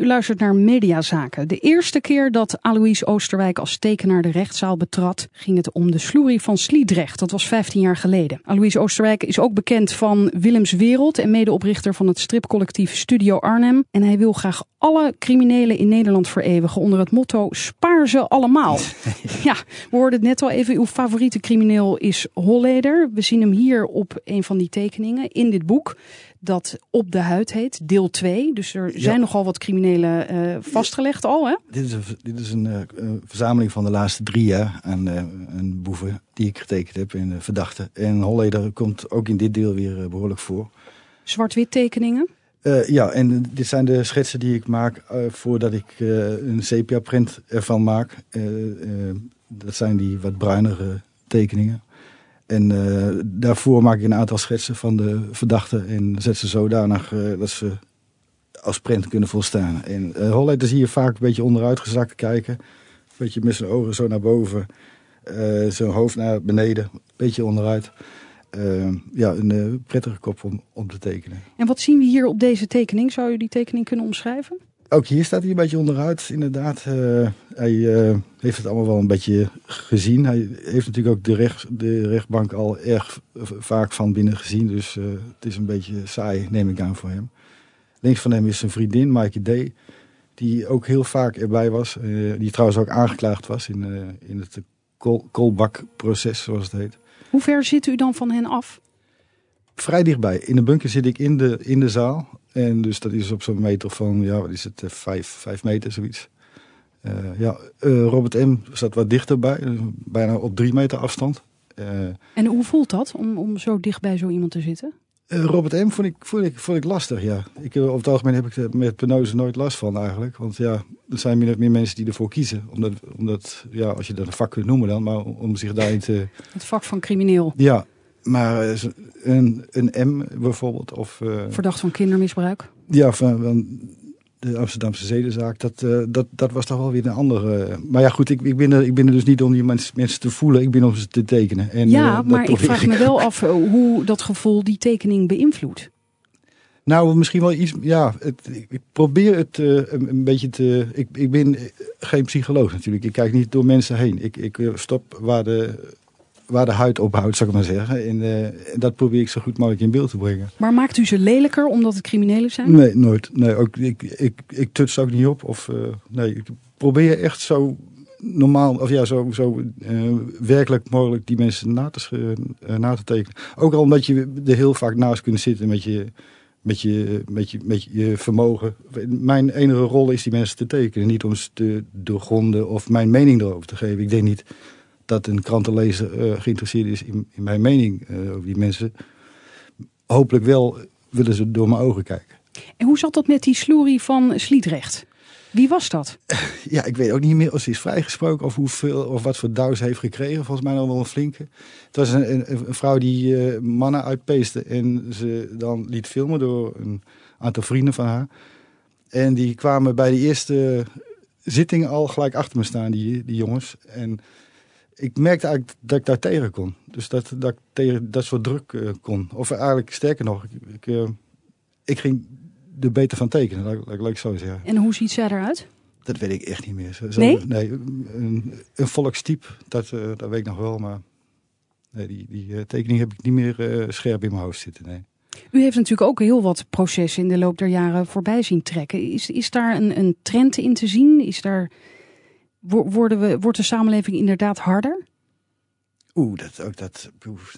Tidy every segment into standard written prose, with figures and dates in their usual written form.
U luistert naar Mediazaken. De eerste keer dat Aloys Oosterwijk als tekenaar de rechtszaal betrad, ging het om de sloerie van Sliedrecht. Dat was 15 jaar geleden. Aloys Oosterwijk is ook bekend van Willems Wereld en medeoprichter van het stripcollectief Studio Arnhem. En hij wil graag alle criminelen in Nederland vereeuwigen onder het motto spaar ze allemaal. Ja, we hoorden het net al even. Uw favoriete crimineel is Holleeder. We zien hem hier op een van die tekeningen in dit boek. Dat Op de Huid heet, deel 2. Dus er zijn nogal wat criminelen vastgelegd al, hè? Dit is een verzameling van de laatste 3 jaar aan boeven die ik getekend heb en verdachten. En Holleeder komt ook in dit deel weer behoorlijk voor. Zwart-wit tekeningen? En dit zijn de schetsen die ik maak voordat ik een sepia-print ervan maak. Dat zijn die wat bruinere tekeningen. En daarvoor maak ik een aantal schetsen van de verdachten en zet ze zodanig dat ze als print kunnen volstaan. En Holleeder zie je vaak een beetje onderuitgezakt kijken. Een beetje met zijn ogen zo naar boven, zijn hoofd naar beneden, een beetje onderuit. Een prettige kop om te tekenen. En wat zien we hier op deze tekening? Zou u die tekening kunnen omschrijven? Ook hier staat hij een beetje onderuit, inderdaad. Hij heeft het allemaal wel een beetje gezien. Hij heeft natuurlijk ook de rechtbank al erg vaak van binnen gezien. Dus het is een beetje saai, neem ik aan, voor hem. Links van hem is zijn vriendin, Maaike D, die ook heel vaak erbij was. Die trouwens ook aangeklaagd was in het koolbakproces, zoals het heet. Hoe ver zit u dan van hen af? Vrij dichtbij. In de bunker zit ik in de zaal. En dus dat is op zo'n meter van, 5 meter, zoiets. Robert M zat wat dichterbij, bijna op 3 meter afstand. En hoe voelt dat om zo dicht bij zo iemand te zitten? Robert M vond ik lastig, ja. Over het algemeen heb ik er met penose nooit last van eigenlijk. Want ja, er zijn min of meer mensen die ervoor kiezen. Omdat, als je dat een vak kunt noemen dan, maar om zich daarin te... Het vak van crimineel. Ja. Maar een M bijvoorbeeld. Of, verdacht van kindermisbruik? Ja, van de Amsterdamse zedenzaak. Dat was toch wel weer een andere... Maar ja, goed, ik ben er dus niet om die mensen te voelen. Ik ben om ze te tekenen. Maar ik vraag me wel af hoe dat gevoel die tekening beïnvloedt. Nou, misschien wel iets... Ja, ik probeer het een beetje te... Ik ben geen psycholoog natuurlijk. Ik kijk niet door mensen heen. Ik stop waar de huid ophoudt, zou ik maar zeggen. En dat probeer ik zo goed mogelijk in beeld te brengen. Maar maakt u ze lelijker omdat het criminelen zijn? Nee, nooit. Nee, ook, ik tuts ook niet op. Ik probeer echt zo normaal, zo werkelijk mogelijk die mensen na te tekenen. Ook al omdat je er heel vaak naast kunt zitten met je vermogen. Mijn enige rol is die mensen te tekenen. Niet om ze te doorgronden of mijn mening erover te geven. Ik denk niet... dat een krantenlezer geïnteresseerd is in mijn mening over die mensen. Hopelijk wel willen ze door mijn ogen kijken. En hoe zat dat met die sloerie van Sliedrecht? Wie was dat? Ja, ik weet ook niet meer of ze is vrijgesproken of hoeveel of wat voor duis heeft gekregen. Volgens mij nog wel een flinke. Het was een vrouw die mannen uitpeeste en ze dan liet filmen door een aantal vrienden van haar. En die kwamen bij de eerste zitting al gelijk achter me staan, die jongens. En... ik merkte eigenlijk dat ik daar tegen kon. Dus dat ik tegen dat soort druk kon. Of eigenlijk sterker nog, ik ging er beter van tekenen. Laat ik zo zeggen. En hoe ziet zij eruit? Dat weet ik echt niet meer. Nee, een volkstyp, dat weet ik nog wel. Maar nee, die tekening heb ik niet meer scherp in mijn hoofd zitten. Nee. U heeft natuurlijk ook heel wat processen in de loop der jaren voorbij zien trekken. Is daar een trend in te zien? Is daar... Wordt de samenleving inderdaad harder?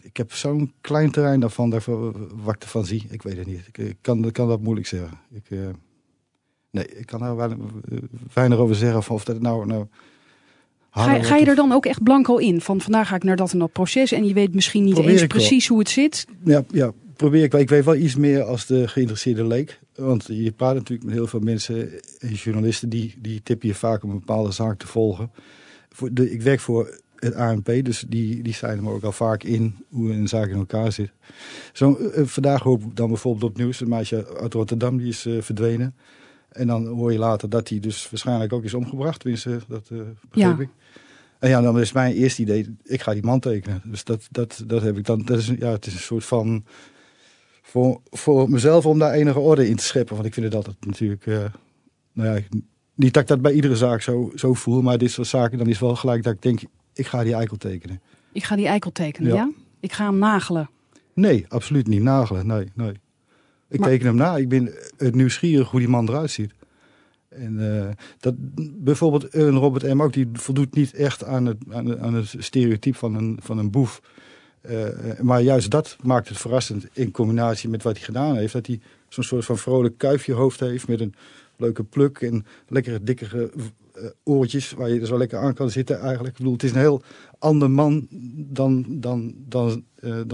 Ik heb zo'n klein terrein daarvan wat ik ervan zie. Ik weet het niet. Ik kan dat moeilijk zeggen. Ik kan daar weinig over zeggen. Of dat nou ga je er dan ook echt blanco in? Van vandaag ga ik naar dat en dat proces. En je weet misschien niet eens precies hoe het zit. Ja, probeer ik wel. Ik weet wel iets meer als de geïnteresseerde leek. Want je praat natuurlijk met heel veel mensen en journalisten die tippen je vaak om een bepaalde zaak te volgen. Ik werk voor het ANP, dus die zijn me ook al vaak in hoe een zaak in elkaar zit. Vandaag hoor ik dan bijvoorbeeld op nieuws, een meisje uit Rotterdam die is verdwenen. En dan hoor je later dat die dus waarschijnlijk ook is omgebracht, tenminste dat begreep ik. En ja, dan is mijn eerste idee, ik ga die man tekenen. Dus dat heb ik dan, het is een soort van... Voor mezelf om daar enige orde in te scheppen. Want ik vind het altijd natuurlijk nou ja, niet dat ik dat bij iedere zaak zo voel, maar dit soort zaken, dan is wel gelijk dat ik denk, ik ga die eikel tekenen. Ik ga die eikel tekenen, ja? Ik ga hem nagelen. Nee, absoluut niet nagelen, nee. Ik teken hem na, ik ben het nieuwsgierig hoe die man eruit ziet. En dat bijvoorbeeld Robert M ook, die voldoet niet echt aan het stereotype van een boef. Maar juist dat maakt het verrassend in combinatie met wat hij gedaan heeft. Dat hij zo'n soort van vrolijk kuifje hoofd heeft met een leuke pluk en lekkere dikke oortjes waar je zo lekker aan kan zitten eigenlijk. Ik bedoel, het is een heel ander man dan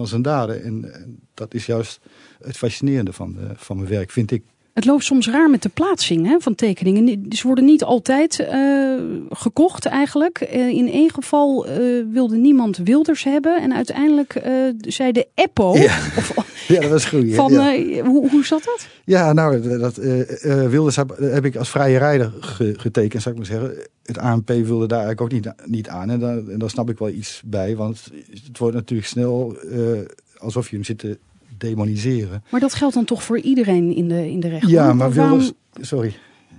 zijn daden. En dat is juist het fascinerende van mijn werk, vind ik. Het loopt soms raar met de plaatsing van tekeningen. Ze worden niet altijd gekocht eigenlijk. In één geval wilde niemand Wilders hebben. En uiteindelijk zei de Eppo... Ja. Ja, dat was goed. Ja. Hoe zat dat? Ja, nou, Wilders heb ik als vrije rijder getekend, zou ik maar zeggen. Het ANP wilde daar eigenlijk ook niet aan. En daar snap ik wel iets bij. Want het wordt natuurlijk snel alsof je hem zit te demoniseren. Maar dat geldt dan toch voor iedereen in de rechter? Ja, maar Wilders... Sorry.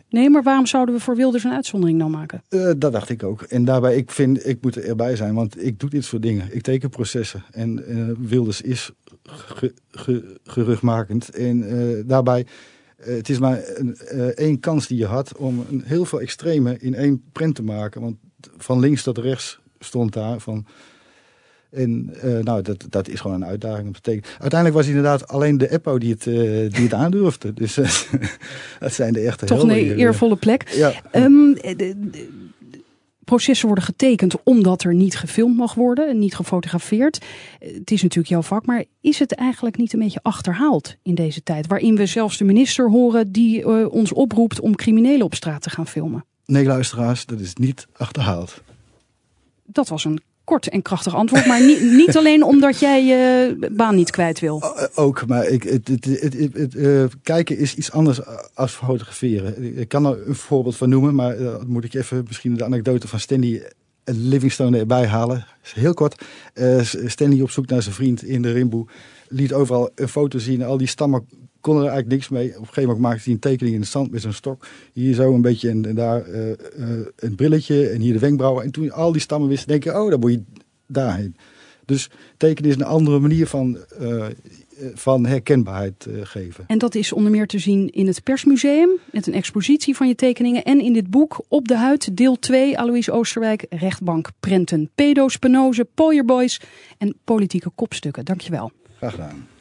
Nee, maar waarom zouden we voor Wilders een uitzondering dan maken? Dat dacht ik ook. En daarbij, ik moet erbij zijn, want ik doe dit soort dingen. Ik teken processen. En Wilders is gerugmakend. En daarbij, het is maar één kans die je had om heel veel extreme in één print te maken. Want van links tot rechts stond daar van... En dat is gewoon een uitdaging om te tekenen. Uiteindelijk was het inderdaad alleen de Eppo die het aandurfde. Dus dat zijn de echte... Toch een eervolle plek. Ja. Processen worden getekend omdat er niet gefilmd mag worden en niet gefotografeerd. Het is natuurlijk jouw vak, maar is het eigenlijk niet een beetje achterhaald in deze tijd? Waarin we zelfs de minister horen die ons oproept om criminelen op straat te gaan filmen. Nee, luisteraars, dat is niet achterhaald. Dat was een kort en krachtig antwoord, maar niet alleen omdat jij je baan niet kwijt wil. Ook, maar kijken is iets anders als fotograferen. Ik kan er een voorbeeld van noemen, maar dat moet ik even misschien de anekdote van Stanley Livingstone erbij halen. Heel kort. Stanley op zoek naar zijn vriend in de Rimboe liet overal een foto zien. Al die stammen konden er eigenlijk niks mee. Op een gegeven moment maakte hij een tekening in de zand met zo'n stok. Hier zo een beetje en daar een brilletje en hier de wenkbrauwen. En toen al die stammen wisten, denken, oh, dan moet je daarheen. Dus tekenen is een andere manier van herkenbaarheid geven. En dat is onder meer te zien in het Persmuseum, met een expositie van je tekeningen. En in dit boek, Op de Huid, deel 2, Aloys Oosterwijk, rechtbank, prenten, pedo's, penozen, pooierboys en politieke kopstukken. Dankjewel. Graag gedaan.